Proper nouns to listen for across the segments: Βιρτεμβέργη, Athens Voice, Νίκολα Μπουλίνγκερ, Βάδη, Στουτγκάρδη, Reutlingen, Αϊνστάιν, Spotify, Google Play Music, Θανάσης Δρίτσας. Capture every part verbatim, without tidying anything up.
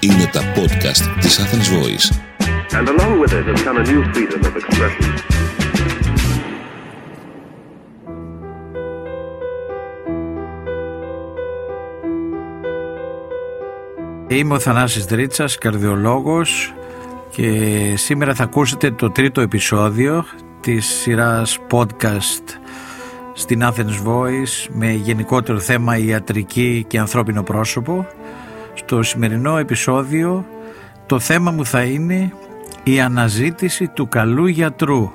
Είναι τα podcast της Athens Voice. And along with it has come a new freedom of expression. Είμαι ο Θανάσης Δρίτσας, καρδιολόγος, και σήμερα θα ακούσετε το τρίτο επεισόδιο της σειράς podcast στην Athens Voice με γενικότερο θέμα ιατρική και ανθρώπινο πρόσωπο. Στο σημερινό επεισόδιο το θέμα μου θα είναι η αναζήτηση του καλού γιατρού.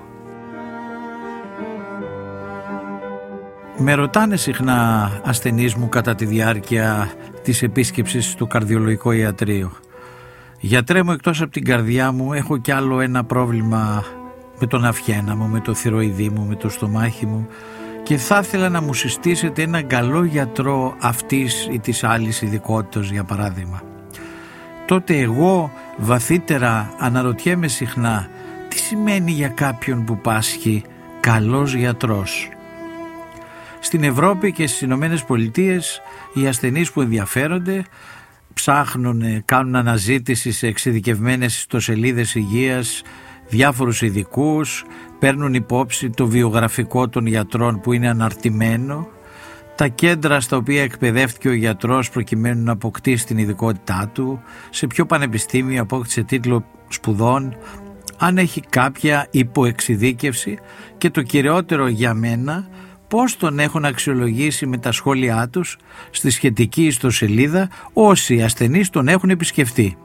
Με ρωτάνε συχνά ασθενείς μου κατά τη διάρκεια της επίσκεψης στο καρδιολογικό ιατρείο: «Γιατρέ μου, εκτός από την καρδιά μου έχω κι άλλο ένα πρόβλημα με τον αυχένα μου, με το θηροειδή μου, με το στομάχι μου, και θα ήθελα να μου συστήσετε έναν καλό γιατρό αυτής ή της άλλης ειδικότητας, για παράδειγμα». Τότε εγώ βαθύτερα αναρωτιέμαι συχνά, τι σημαίνει για κάποιον που πάσχει καλός γιατρός? Στην Ευρώπη και στις Ηνωμένες Πολιτείες οι ασθενείς που ενδιαφέρονται ψάχνουν, κάνουν αναζήτηση σε εξειδικευμένες ιστοσελίδες υγείας, διάφορους ειδικούς, παίρνουν υπόψη το βιογραφικό των γιατρών που είναι αναρτημένο, τα κέντρα στα οποία εκπαιδεύτηκε ο γιατρός προκειμένου να αποκτήσει την ειδικότητά του, σε ποιο πανεπιστήμιο απόκτησε τίτλο σπουδών, αν έχει κάποια υποεξειδίκευση, και το κυριότερο για μένα, πώς τον έχουν αξιολογήσει με τα σχόλιά τους στη σχετική ιστοσελίδα όσοι ασθενείς τον έχουν επισκεφτεί.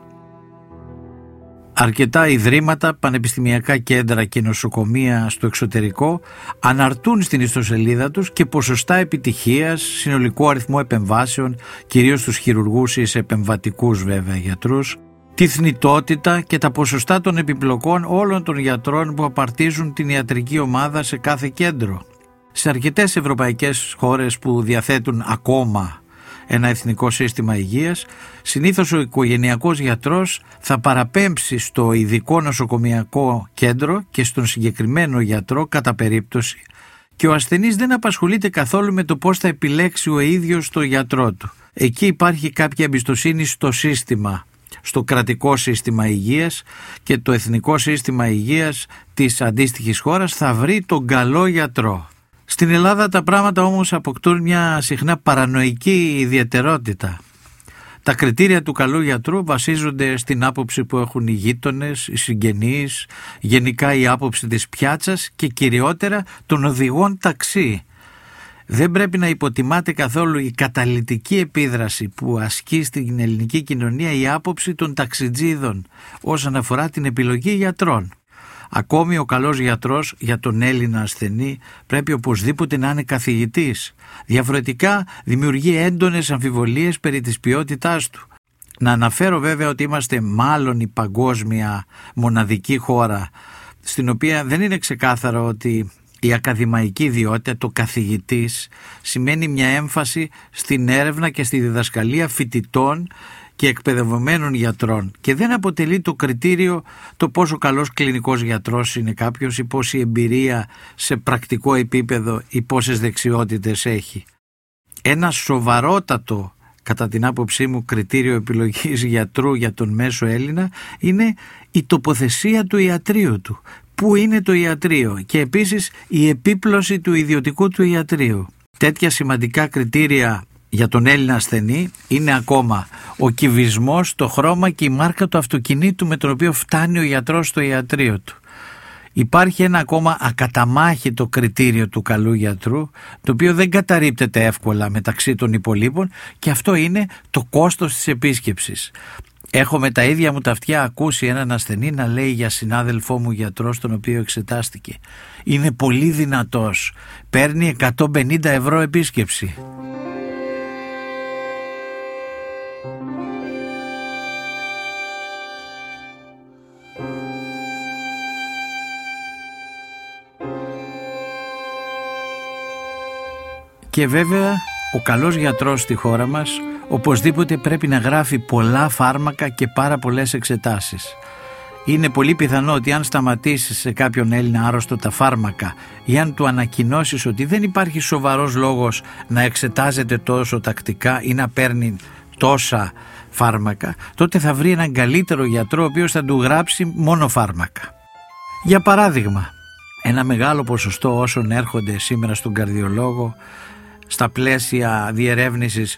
Αρκετά ιδρύματα, πανεπιστημιακά κέντρα και νοσοκομεία στο εξωτερικό αναρτούν στην ιστοσελίδα τους και ποσοστά επιτυχίας, συνολικό αριθμό επεμβάσεων, κυρίως στους χειρουργούς ή σε επεμβατικούς βέβαια γιατρούς, τη θνητότητα και τα ποσοστά των επιπλοκών όλων των γιατρών που απαρτίζουν την ιατρική ομάδα σε κάθε κέντρο. Σε αρκετές ευρωπαϊκές χώρες που διαθέτουν ακόμα ένα εθνικό σύστημα υγείας, συνήθως ο οικογενειακός γιατρός θα παραπέμψει στο ειδικό νοσοκομιακό κέντρο και στον συγκεκριμένο γιατρό κατά περίπτωση, και ο ασθενής δεν απασχολείται καθόλου με το πώς θα επιλέξει ο ίδιος τον γιατρό του. Εκεί υπάρχει κάποια εμπιστοσύνη στο σύστημα, στο κρατικό σύστημα υγείας, και το εθνικό σύστημα υγείας της αντίστοιχης χώρας θα βρει τον καλό γιατρό. Στην Ελλάδα τα πράγματα όμως αποκτούν μια συχνά παρανοϊκή ιδιαιτερότητα. Τα κριτήρια του καλού γιατρού βασίζονται στην άποψη που έχουν οι γείτονες, οι συγγενείς, γενικά η άποψη της πιάτσας και κυριότερα των οδηγών ταξί. Δεν πρέπει να υποτιμάται καθόλου η καταλυτική επίδραση που ασκεί στην ελληνική κοινωνία η άποψη των ταξιτζίδων όσον αφορά την επιλογή γιατρών. Ακόμη ο καλός γιατρός για τον Έλληνα ασθενή πρέπει οπωσδήποτε να είναι καθηγητής. Διαφορετικά δημιουργεί έντονες αμφιβολίες περί της ποιότητάς του. Να αναφέρω βέβαια ότι είμαστε μάλλον η παγκόσμια μοναδική χώρα στην οποία δεν είναι ξεκάθαρο ότι η ακαδημαϊκή ιδιότητα, το καθηγητής, σημαίνει μια έμφαση στην έρευνα και στη διδασκαλία φοιτητών και εκπαιδευμένων γιατρών, και δεν αποτελεί το κριτήριο το πόσο καλός κλινικός γιατρός είναι κάποιος ή πόση εμπειρία σε πρακτικό επίπεδο ή πόσες δεξιότητες έχει. Ένα σοβαρότατο, κατά την άποψή μου, κριτήριο επιλογής γιατρού για τον μέσο Έλληνα είναι η τοποθεσία του ιατρείου του. Πού είναι το ιατρείο? Και επίσης η επίπλωση του ιδιωτικού του ιατρείου. Τέτοια σημαντικά κριτήρια για τον Έλληνα ασθενή είναι ακόμα ο κυβισμός, το χρώμα και η μάρκα του αυτοκινήτου με τον οποίο φτάνει ο γιατρός στο ιατρείο του. Υπάρχει ένα ακόμα ακαταμάχητο κριτήριο του καλού γιατρού, το οποίο δεν καταρρίπτεται εύκολα μεταξύ των υπολείπων, και αυτό είναι το κόστος της επίσκεψης. Έχω με τα ίδια μου τα αυτιά ακούσει έναν ασθενή να λέει για συνάδελφό μου γιατρό στον οποίο εξετάστηκε: «Είναι πολύ δυνατός, παίρνει εκατόν πενήντα ευρώ επίσκεψη». Και βέβαια ο καλός γιατρός στη χώρα μας οπωσδήποτε πρέπει να γράφει πολλά φάρμακα και πάρα πολλές εξετάσεις. είναι πολύ πιθανό ότι αν σταματήσεις σε κάποιον Έλληνα άρρωστο τα φάρμακα ή αν του ανακοινώσεις ότι δεν υπάρχει σοβαρός λόγος να εξετάζεται τόσο τακτικά ή να παίρνει τόσα φάρμακα, τότε θα βρει έναν καλύτερο γιατρό ο οποίος θα του γράψει μόνο φάρμακα. Για παράδειγμα, ένα μεγάλο ποσοστό όσων έρχονται σήμερα στον καρδιολόγο στα πλαίσια διερεύνησης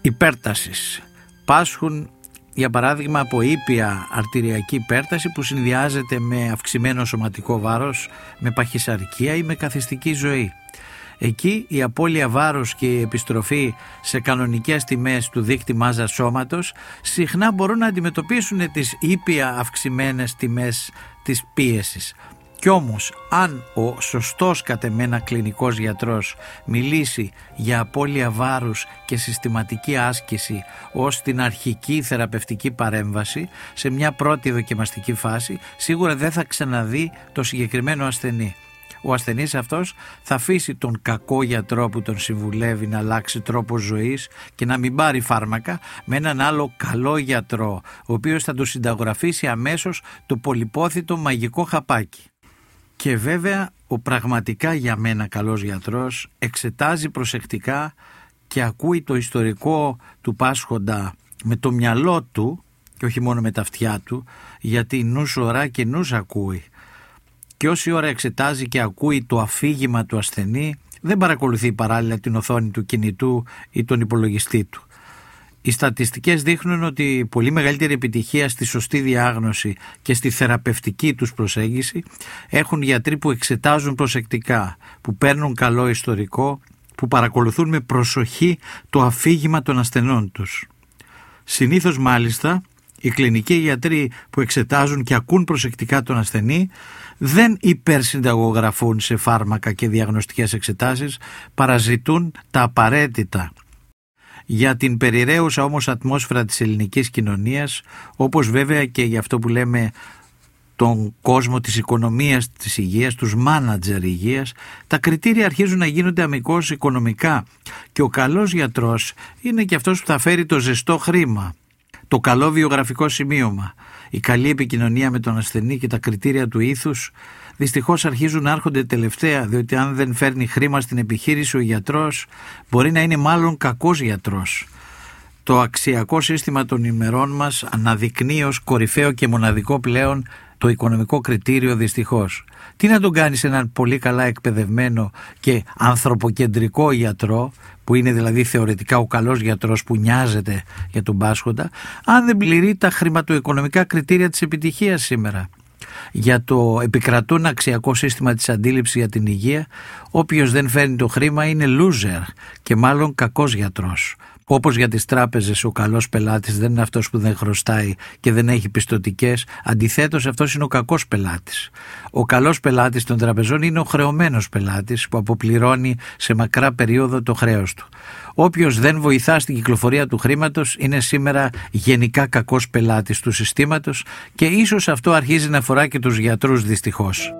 υπέρτασης πάσχουν για παράδειγμα από ήπια αρτηριακή υπέρταση που συνδυάζεται με αυξημένο σωματικό βάρος, με παχυσαρκία ή με καθιστική ζωή. Εκεί η απώλεια βάρους και η επιστροφή σε κανονικές τιμές του δείκτη μάζας σώματος συχνά μπορούν να αντιμετωπίσουν τις ήπια αυξημένες τιμές της πίεσης. Κι όμως αν ο σωστός κατ' εμένα κλινικός γιατρός μιλήσει για απώλεια βάρους και συστηματική άσκηση ως την αρχική θεραπευτική παρέμβαση σε μια πρώτη δοκιμαστική φάση, σίγουρα δεν θα ξαναδεί το συγκεκριμένο ασθενή. Ο ασθενής αυτός θα αφήσει τον κακό γιατρό που τον συμβουλεύει να αλλάξει τρόπο ζωής και να μην πάρει φάρμακα με έναν άλλο καλό γιατρό, ο οποίος θα του συνταγογραφήσει αμέσως το πολυπόθητο μαγικό χαπάκι. Και βέβαια ο πραγματικά για μένα καλός γιατρός εξετάζει προσεκτικά και ακούει το ιστορικό του πάσχοντα με το μυαλό του και όχι μόνο με τα αυτιά του, γιατί νους ωρά και νους ακούει. Και όση ώρα εξετάζει και ακούει το αφήγημα του ασθενή, δεν παρακολουθεί παράλληλα την οθόνη του κινητού ή τον υπολογιστή του. Οι στατιστικές δείχνουν ότι πολύ μεγαλύτερη επιτυχία στη σωστή διάγνωση και στη θεραπευτική τους προσέγγιση έχουν γιατροί που εξετάζουν προσεκτικά, που παίρνουν καλό ιστορικό, που παρακολουθούν με προσοχή το αφήγημα των ασθενών τους. Συνήθως μάλιστα, οι κλινικοί γιατροί που εξετάζουν και ακούν προσεκτικά τον ασθενή δεν υπερσυνταγογραφούν σε φάρμακα και διαγνωστικές εξετάσεις, παραζητούν τα απαραίτητα. Για την περιραίουσα όμως ατμόσφαιρα της ελληνικής κοινωνίας, όπως βέβαια και για αυτό που λέμε τον κόσμο της οικονομίας της υγείας, τους μάνατζερ υγείας, τα κριτήρια αρχίζουν να γίνονται αμικώς οικονομικά και ο καλός γιατρός είναι και αυτός που θα φέρει το ζεστό χρήμα, το καλό βιογραφικό σημείωμα, η καλή επικοινωνία με τον ασθενή και τα κριτήρια του ήθους. Δυστυχώς αρχίζουν να έρχονται τελευταία, διότι αν δεν φέρνει χρήμα στην επιχείρηση ο γιατρός μπορεί να είναι μάλλον κακός γιατρός. Το αξιακό σύστημα των ημερών μας αναδεικνύει ως κορυφαίο και μοναδικό πλέον το οικονομικό κριτήριο δυστυχώς. Τι να τον κάνεις έναν πολύ καλά εκπαιδευμένο και ανθρωποκεντρικό γιατρό, που είναι δηλαδή θεωρητικά ο καλός γιατρός που νοιάζεται για τον πάσχοντα, αν δεν πληρεί τα χρηματοοικονομικά κριτήρια της επιτυχίας σήμερα. Για το επικρατούν αξιακό σύστημα της αντίληψης για την υγεία, όποιος δεν φέρνει το χρήμα είναι loser και μάλλον κακός γιατρός. Όπως για τις τράπεζες, ο καλός πελάτης δεν είναι αυτός που δεν χρωστάει και δεν έχει πιστωτικές, αντιθέτως αυτός είναι ο κακός πελάτης. Ο καλός πελάτης των τραπεζών είναι ο χρεωμένος πελάτης που αποπληρώνει σε μακρά περίοδο το χρέος του. Όποιος δεν βοηθά στην κυκλοφορία του χρήματος είναι σήμερα γενικά κακός πελάτης του συστήματος και ίσως αυτό αρχίζει να αφορά και τους γιατρούς δυστυχώς.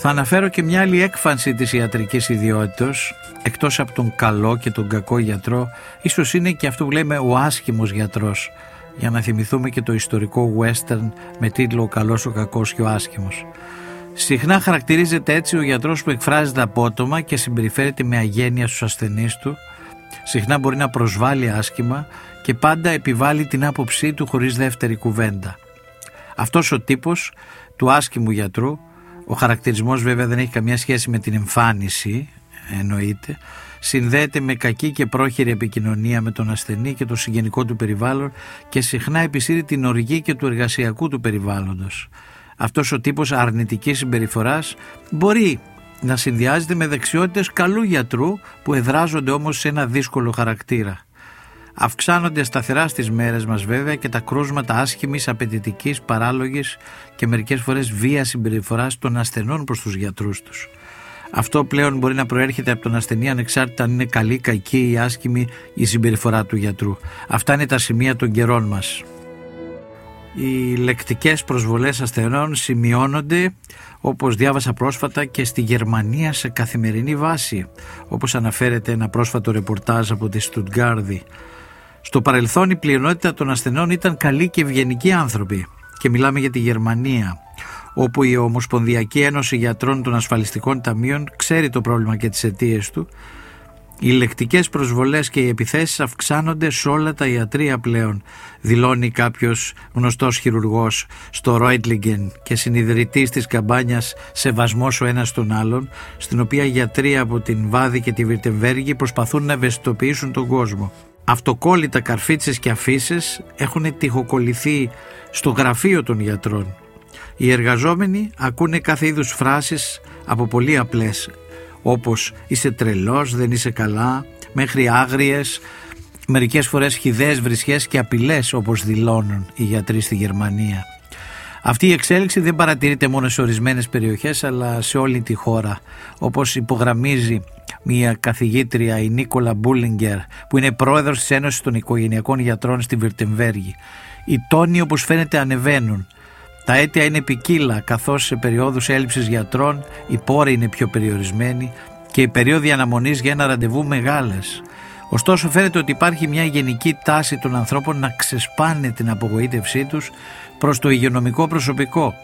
Θα αναφέρω και μια άλλη έκφανση της ιατρικής ιδιότητος, εκτός από τον καλό και τον κακό γιατρό, ίσως είναι και αυτό που λέμε ο άσχημος γιατρός, για να θυμηθούμε και το ιστορικό western με τίτλο «Ο καλός, ο κακός και ο άσχημος». Συχνά χαρακτηρίζεται έτσι ο γιατρός που εκφράζεται απότομα και συμπεριφέρεται με αγένεια στους ασθενείς του, συχνά μπορεί να προσβάλλει άσχημα και πάντα επιβάλλει την άποψή του χωρίς δεύτερη κουβέντα. Αυτός ο τύπος του άσχημου γιατρού, ο χαρακτηρισμός βέβαια δεν έχει καμία σχέση με την εμφάνιση, εννοείται, συνδέεται με κακή και πρόχειρη επικοινωνία με τον ασθενή και το συγγενικό του περιβάλλον και συχνά επισύρει την οργή και του εργασιακού του περιβάλλοντος. Αυτός ο τύπος αρνητικής συμπεριφοράς μπορεί να συνδυάζεται με δεξιότητες καλού γιατρού που εδράζονται όμως σε ένα δύσκολο χαρακτήρα. Αυξάνονται σταθερά στις μέρες μας βέβαια και τα κρούσματα άσχημης, απαιτητικής, παράλογης και μερικές φορές βίας συμπεριφοράς των ασθενών προς τους γιατρούς τους. Αυτό πλέον μπορεί να προέρχεται από τον ασθενή ανεξάρτητα αν είναι καλή, κακή ή άσχημη η συμπεριφορά του γιατρού. Αυτά είναι τα σημεία των καιρών μας. Οι λεκτικές προσβολές ασθενών σημειώνονται, όπως διάβασα πρόσφατα, και στη Γερμανία σε καθημερινή βάση, όπως αναφέρεται ένα πρόσφατο ρεπορτάζ από τη Στουτγκάρδη. Στο παρελθόν η πλειονότητα των ασθενών ήταν καλοί και ευγενικοί άνθρωποι, και μιλάμε για τη Γερμανία, όπου η Ομοσπονδιακή Ένωση Γιατρών των Ασφαλιστικών Ταμείων ξέρει το πρόβλημα και τις αιτίες του. Οι λεκτικές προσβολές και οι επιθέσεις αυξάνονται σε όλα τα ιατρεία πλέον, δηλώνει κάποιος γνωστός χειρουργός στο Reutlingen και συνιδρυτής της καμπάνιας «Σεβασμός ο ένας τον άλλον», στην οποία γιατροί από την Βάδη και τη Βιρτεμβέργη προσπαθούν να ευαισθητοποιήσουν τον κόσμο. Αυτοκόλλητα καρφίτσες και αφίσες έχουν τυχοκολληθεί στο γραφείο των γιατρών. Οι εργαζόμενοι ακούνε κάθε είδους φράσεις από πολύ απλές, όπως «είσαι τρελός», «δεν είσαι καλά», μέχρι άγριες, μερικές φορές χυδαίες βρισιές και απειλές, όπως δηλώνουν οι γιατροί στη Γερμανία. Αυτή η εξέλιξη δεν παρατηρείται μόνο σε ορισμένες περιοχές, αλλά σε όλη τη χώρα, όπως υπογραμμίζει μια καθηγήτρια, η Νίκολα Μπουλίνγκερ, που είναι πρόεδρος της Ένωσης των Οικογενειακών Γιατρών στη Βιρτεμβέργη. Οι τόνοι, όπως φαίνεται, ανεβαίνουν. Τα αίτια είναι ποικίλα, καθώς σε περιόδους έλλειψης γιατρών οι πόροι είναι πιο περιορισμένοι και οι περίοδοι αναμονής για ένα ραντεβού μεγάλες. Ωστόσο, φαίνεται ότι υπάρχει μια γενική τάση των ανθρώπων να ξεσπάνε την απογοήτευσή τους προς το υγειονομικό προσωπικό,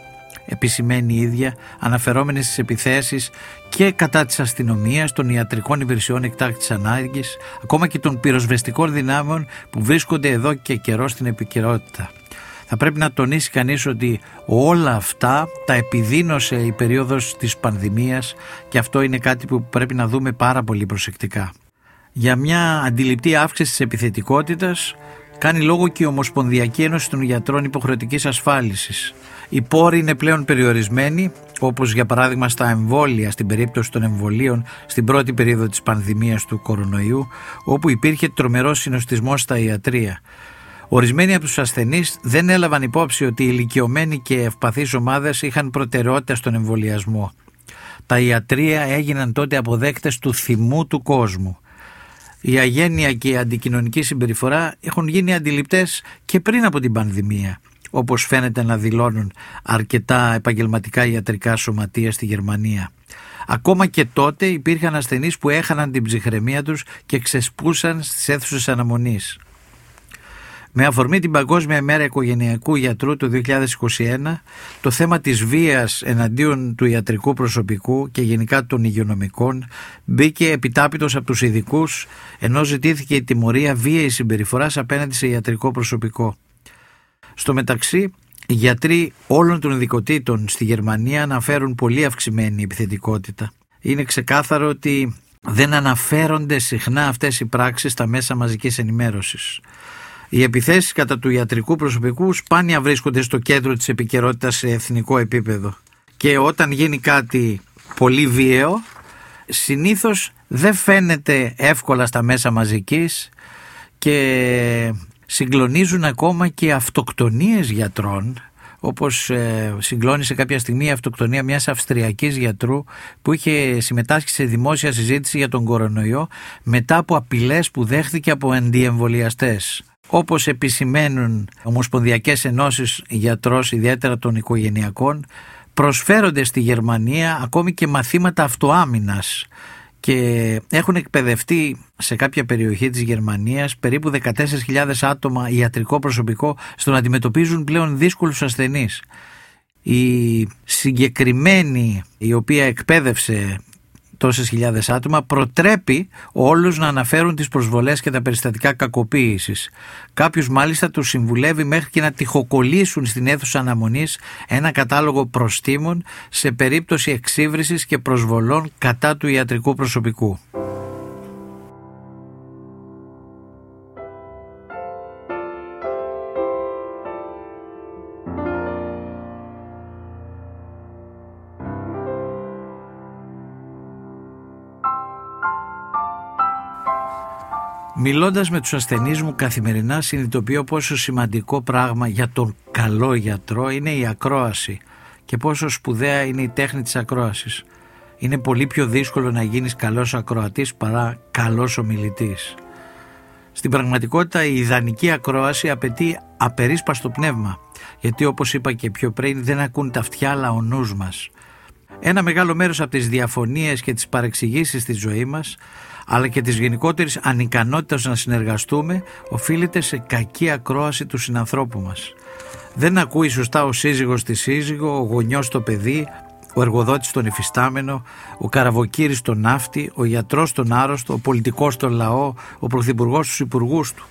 επισημαίνει η ίδια, αναφερόμενη στις επιθέσεις και κατά της αστυνομίας, των ιατρικών υπηρεσιών εκτάκτης ανάγκης, ακόμα και των πυροσβεστικών δυνάμεων που βρίσκονται εδώ και καιρό στην επικαιρότητα. Θα πρέπει να τονίσει κανείς ότι όλα αυτά τα επιδίνωσε η περίοδος της πανδημίας και αυτό είναι κάτι που πρέπει να δούμε πάρα πολύ προσεκτικά. Για μια αντιληπτή αύξηση της επιθετικότητας κάνει λόγο και η Ομοσπονδιακή Ένωση των Γιατρών Υποχρεωτικής Ασφάλισης. Οι πόροι είναι πλέον περιορισμένοι, όπως για παράδειγμα στα εμβόλια, στην περίπτωση των εμβολίων στην πρώτη περίοδο της πανδημίας του κορονοϊού, όπου υπήρχε τρομερός συνοστισμός στα ιατρεία. Ορισμένοι από τους ασθενείς δεν έλαβαν υπόψη ότι οι ηλικιωμένοι και ευπαθείς ομάδες είχαν προτεραιότητα στον εμβολιασμό. Τα ιατρεία έγιναν τότε αποδέκτες του θυμού του κόσμου. Η αγένεια και η αντικοινωνική συμπεριφορά έχουν γίνει αντιληπτές και πριν από την πανδημία, όπως φαίνεται να δηλώνουν αρκετά επαγγελματικά ιατρικά σωματεία στη Γερμανία. Ακόμα και τότε υπήρχαν ασθενείς που έχαναν την ψυχραιμία τους και ξεσπούσαν στις αίθουσες αναμονής. Με αφορμή την Παγκόσμια ημέρα οικογενειακού γιατρού του δύο χιλιάδες είκοσι ένα, το θέμα της βίας εναντίον του ιατρικού προσωπικού και γενικά των υγειονομικών μπήκε επιτάπητος από τους ειδικούς, ενώ ζητήθηκε η τιμωρία βίαιης συμπεριφοράς απέναντι σε ιατρικό προσωπικό. Στο μεταξύ, οι γιατροί όλων των ειδικοτήτων στη Γερμανία αναφέρουν πολύ αυξημένη επιθετικότητα. Είναι ξεκάθαρο ότι δεν αναφέρονται συχνά αυτές οι πράξεις στα μέσα μαζικής ενημέρωσης. Οι επιθέσεις κατά του ιατρικού προσωπικού σπάνια βρίσκονται στο κέντρο της επικαιρότητας σε εθνικό επίπεδο. Και όταν γίνει κάτι πολύ βίαιο, συνήθως δεν φαίνεται εύκολα στα μέσα μαζικής και συγκλονίζουν ακόμα και αυτοκτονίες γιατρών, όπως συγκλώνησε κάποια στιγμή η αυτοκτονία μιας Αυστριακής γιατρού που είχε συμμετάσχει σε δημόσια συζήτηση για τον κορονοϊό μετά από απειλές που δέχθηκε από αντιεμβολιαστές. Όπως επισημαίνουν ομοσπονδιακές ενώσεις γιατρός, ιδιαίτερα των οικογενειακών, προσφέρονται στη Γερμανία ακόμη και μαθήματα αυτοάμυνας και έχουν εκπαιδευτεί σε κάποια περιοχή της Γερμανίας περίπου δεκατέσσερις χιλιάδες άτομα ιατρικό προσωπικό στο να αντιμετωπίζουν πλέον δύσκολους ασθενείς. Η συγκεκριμένη, η οποία εκπαίδευσε τόσες χιλιάδες άτομα, προτρέπει όλους να αναφέρουν τις προσβολές και τα περιστατικά κακοποίησης. Κάποιους μάλιστα τους συμβουλεύει μέχρι και να τυχοκολλήσουν στην αίθουσα αναμονής ένα κατάλογο προστίμων σε περίπτωση εξύβρισης και προσβολών κατά του ιατρικού προσωπικού. Μιλώντας με τους ασθενείς μου καθημερινά, συνειδητοποιώ πόσο σημαντικό πράγμα για τον καλό γιατρό είναι η ακρόαση και πόσο σπουδαία είναι η τέχνη της ακρόασης. Είναι πολύ πιο δύσκολο να γίνεις καλός ακροατής παρά καλός ομιλητής. Στην πραγματικότητα η ιδανική ακρόαση απαιτεί απερίσπαστο πνεύμα, γιατί όπως είπα και πιο πριν δεν ακούν τα αυτιά αλλά ο νους μας. Ένα μεγάλο μέρος από τις διαφωνίες και τις παρεξηγήσεις της ζωής μας, αλλά και της γενικότερης ανικανότητας να συνεργαστούμε, οφείλεται σε κακή ακρόαση του συνανθρώπου μας. Δεν ακούει σωστά ο σύζυγος τη σύζυγο, ο γονιός το παιδί, ο εργοδότης τον υφιστάμενο, ο καραβοκύρης τον ναύτη, ο γιατρός τον άρρωστο, ο πολιτικός τον λαό, ο πρωθυπουργός τους υπουργούς του.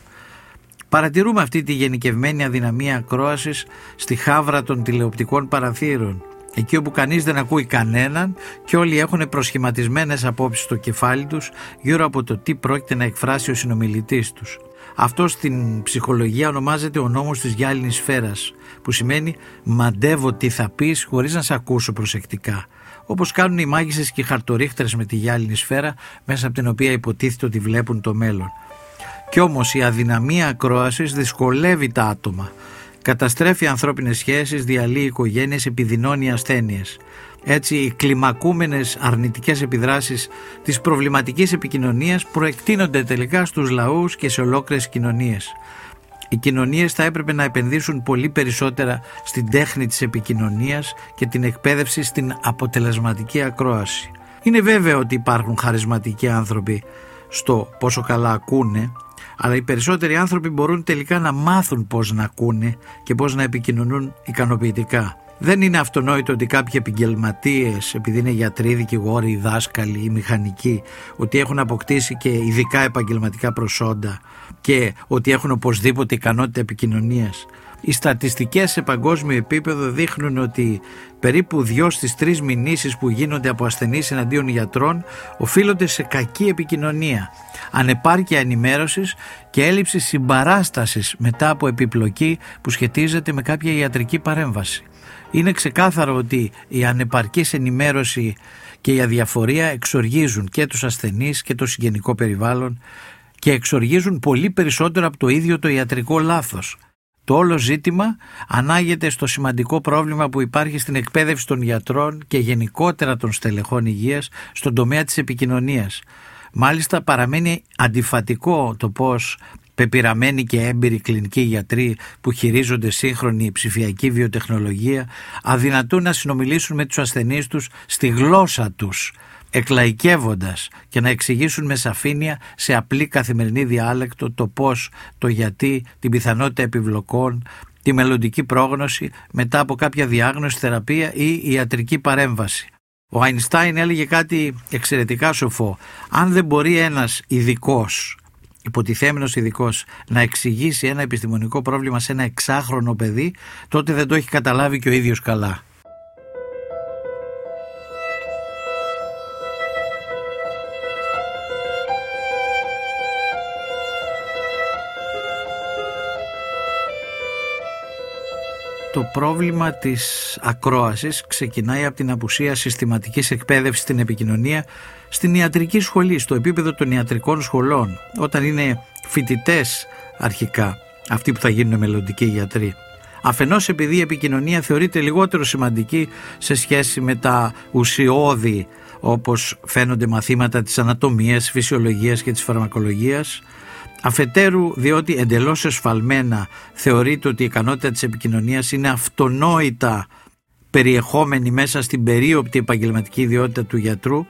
Παρατηρούμε αυτή τη γενικευμένη αδυναμία ακρόασης στη χάβρα των τηλεοπτικών παραθύρων, εκεί όπου κανείς δεν ακούει κανέναν και όλοι έχουν προσχηματισμένες απόψεις στο κεφάλι τους γύρω από το τι πρόκειται να εκφράσει ο συνομιλητής τους. Αυτό στην ψυχολογία ονομάζεται ο νόμος της γυάλινης σφαίρας, που σημαίνει μαντεύω τι θα πεις χωρίς να σε ακούσω προσεκτικά, όπως κάνουν οι μάγισσες και οι χαρτορίχτρες με τη γυάλινη σφαίρα μέσα από την οποία υποτίθεται ότι βλέπουν το μέλλον. Κι όμως η αδυναμία ακρόασης δυσκολεύει τα άτομα, καταστρέφει ανθρώπινες σχέσεις, διαλύει οικογένειες, επιδεινώνει ασθένειες. Έτσι, οι κλιμακούμενες αρνητικές επιδράσεις της προβληματικής επικοινωνίας προεκτείνονται τελικά στους λαούς και σε ολόκληρες κοινωνίες. Οι κοινωνίες θα έπρεπε να επενδύσουν πολύ περισσότερα στην τέχνη της επικοινωνίας και την εκπαίδευση στην αποτελεσματική ακρόαση. Είναι βέβαιο ότι υπάρχουν χαρισματικοί άνθρωποι στο πόσο καλά ακούνε, αλλά οι περισσότεροι άνθρωποι μπορούν τελικά να μάθουν πώς να ακούνε και πώς να επικοινωνούν ικανοποιητικά. Δεν είναι αυτονόητο ότι κάποιοι επαγγελματίες, επειδή είναι γιατροί, δικηγόροι, δάσκαλοι ή μηχανικοί, ότι έχουν αποκτήσει και ειδικά επαγγελματικά προσόντα και ότι έχουν οπωσδήποτε ικανότητα επικοινωνίας. Οι στατιστικές σε παγκόσμιο επίπεδο δείχνουν ότι περίπου δύο στις τρεις μηνύσεις που γίνονται από ασθενείς εναντίον γιατρών οφείλονται σε κακή επικοινωνία, ανεπάρκεια ενημέρωσης και έλλειψη συμπαράστασης μετά από επιπλοκή που σχετίζεται με κάποια ιατρική παρέμβαση. Είναι ξεκάθαρο ότι η ανεπαρκής ενημέρωση και η αδιαφορία εξοργίζουν και τους ασθενείς και το συγγενικό περιβάλλον και εξοργίζουν πολύ περισσότερο από το ίδιο το ιατρικό λάθος. Το όλο ζήτημα ανάγεται στο σημαντικό πρόβλημα που υπάρχει στην εκπαίδευση των γιατρών και γενικότερα των στελεχών υγείας στον τομέα της επικοινωνίας. Μάλιστα παραμένει αντιφατικό το πώς πεπειραμένοι και έμπειροι κλινικοί γιατροί που χειρίζονται σύγχρονη ψηφιακή βιοτεχνολογία αδυνατούν να συνομιλήσουν με τους ασθενείς τους στη γλώσσα τους, εκλαϊκεύοντας και να εξηγήσουν με σαφήνεια σε απλή καθημερινή διάλεκτο το πώς, το γιατί, την πιθανότητα επιβλοκών, τη μελλοντική πρόγνωση μετά από κάποια διάγνωση, θεραπεία ή ιατρική παρέμβαση. Ο Αϊνστάιν έλεγε κάτι εξαιρετικά σοφό. Αν δεν μπορεί ένας ειδικός, υποτιθέμενος ειδικός, να εξηγήσει ένα επιστημονικό πρόβλημα σε ένα εξάχρονο παιδί, τότε δεν το έχει καταλάβει και ο ίδιος καλά. Το πρόβλημα της ακρόασης ξεκινάει από την απουσία συστηματικής εκπαίδευσης στην επικοινωνία στην ιατρική σχολή, στο επίπεδο των ιατρικών σχολών, όταν είναι φοιτητές αρχικά, αυτοί που θα γίνουν μελλοντικοί γιατροί. Αφενός επειδή η επικοινωνία θεωρείται λιγότερο σημαντική σε σχέση με τα ουσιώδη, όπως φαίνονται μαθήματα της ανατομίας, φυσιολογίας και της φαρμακολογίας. Αφετέρου, διότι εντελώς εσφαλμένα θεωρείται ότι η ικανότητα της επικοινωνίας είναι αυτονόητα περιεχόμενη μέσα στην περίοπτη επαγγελματική ιδιότητα του γιατρού,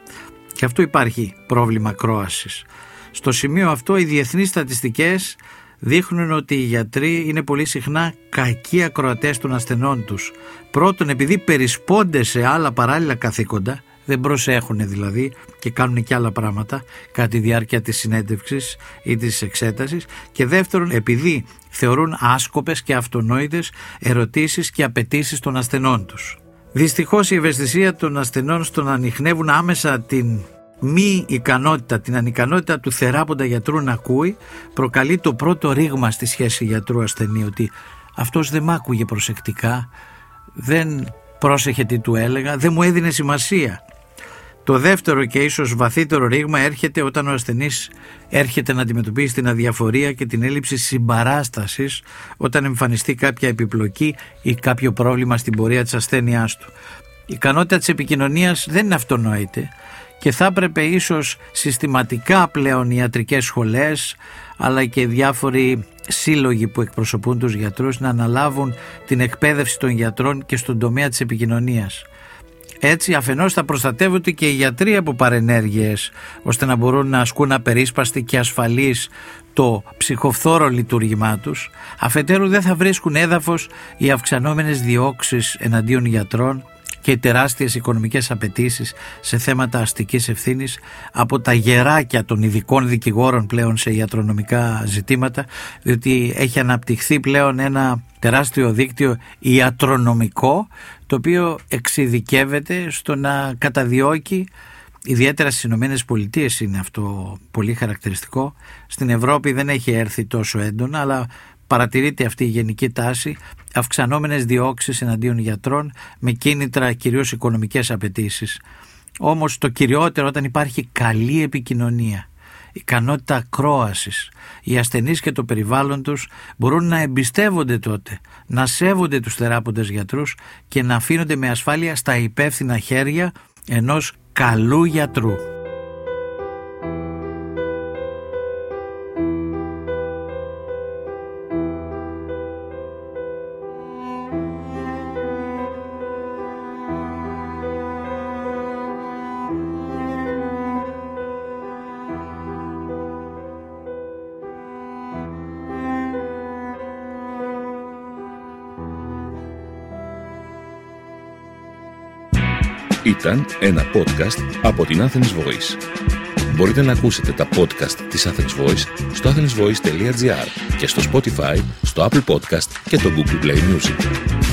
και αυτό υπάρχει πρόβλημα ακρόασης. Στο σημείο αυτό οι διεθνείς στατιστικές δείχνουν ότι οι γιατροί είναι πολύ συχνά κακοί ακροατές των ασθενών τους. Πρώτον, επειδή περισπώνται σε άλλα παράλληλα καθήκοντα, δεν προσέχουν δηλαδή και κάνουν και άλλα πράγματα κατά τη διάρκεια της συνέντευξης ή της εξέτασης, και δεύτερον επειδή θεωρούν άσκοπες και αυτονόητες ερωτήσεις και απαιτήσεις των ασθενών τους. Δυστυχώς η ευαισθησία των ασθενών στο να ανιχνεύουν άμεσα την μη ικανότητα, την ανικανότητα του θεράποντα γιατρού να ακούει, προκαλεί το πρώτο ρήγμα στη σχέση γιατρού-ασθενή, ότι αυτός δεν μ' άκουγε προσεκτικά, δεν πρόσεχε τι του έλεγα, δεν μου έδινε σημασία. Το δεύτερο και ίσως βαθύτερο ρήγμα έρχεται όταν ο ασθενής έρχεται να αντιμετωπίσει την αδιαφορία και την έλλειψη συμπαράστασης όταν εμφανιστεί κάποια επιπλοκή ή κάποιο πρόβλημα στην πορεία της ασθένειάς του. Η ικανότητα της επικοινωνίας δεν είναι αυτονόητη και θα έπρεπε ίσως συστηματικά πλέον ιατρικές σχολές αλλά και διάφοροι σύλλογοι που εκπροσωπούν τους γιατρούς να αναλάβουν την εκπαίδευση των γιατρών και στον τομέα της επικοινωνίας. Έτσι αφενός θα προστατεύονται και οι γιατροί από παρενέργειες ώστε να μπορούν να ασκούν απερίσπαστη και ασφαλής το ψυχοφθόρο λειτουργήμά τους. Αφετέρου δεν θα βρίσκουν έδαφος οι αυξανόμενες διώξεις εναντίον γιατρών και οι τεράστιες οικονομικές απαιτήσεις σε θέματα αστικής ευθύνης από τα γεράκια των ειδικών δικηγόρων πλέον σε ιατρονομικά ζητήματα, διότι έχει αναπτυχθεί πλέον ένα τεράστιο δίκτυο ιατρονομικό το οποίο εξειδικεύεται στο να καταδιώκει, ιδιαίτερα στις Ηνωμένες Πολιτείες είναι αυτό πολύ χαρακτηριστικό. Στην Ευρώπη δεν έχει έρθει τόσο έντονα, αλλά παρατηρείται αυτή η γενική τάση, αυξανόμενες διώξεις εναντίον γιατρών με κίνητρα κυρίως οικονομικές απαιτήσεις. Όμως το κυριότερο, όταν υπάρχει καλή επικοινωνία, ικανότητα ακρόασης, οι ασθενείς και το περιβάλλον τους μπορούν να εμπιστεύονται τότε, να σέβονται τους θεράποντες γιατρούς και να αφήνονται με ασφάλεια στα υπεύθυνα χέρια ενός καλού γιατρού. Ήταν ένα podcast από την Athens Voice. Μπορείτε να ακούσετε τα podcast της Athens Voice στο athensvoice τελεία gr και στο Spotify, στο Apple Podcast και το Google Play Music.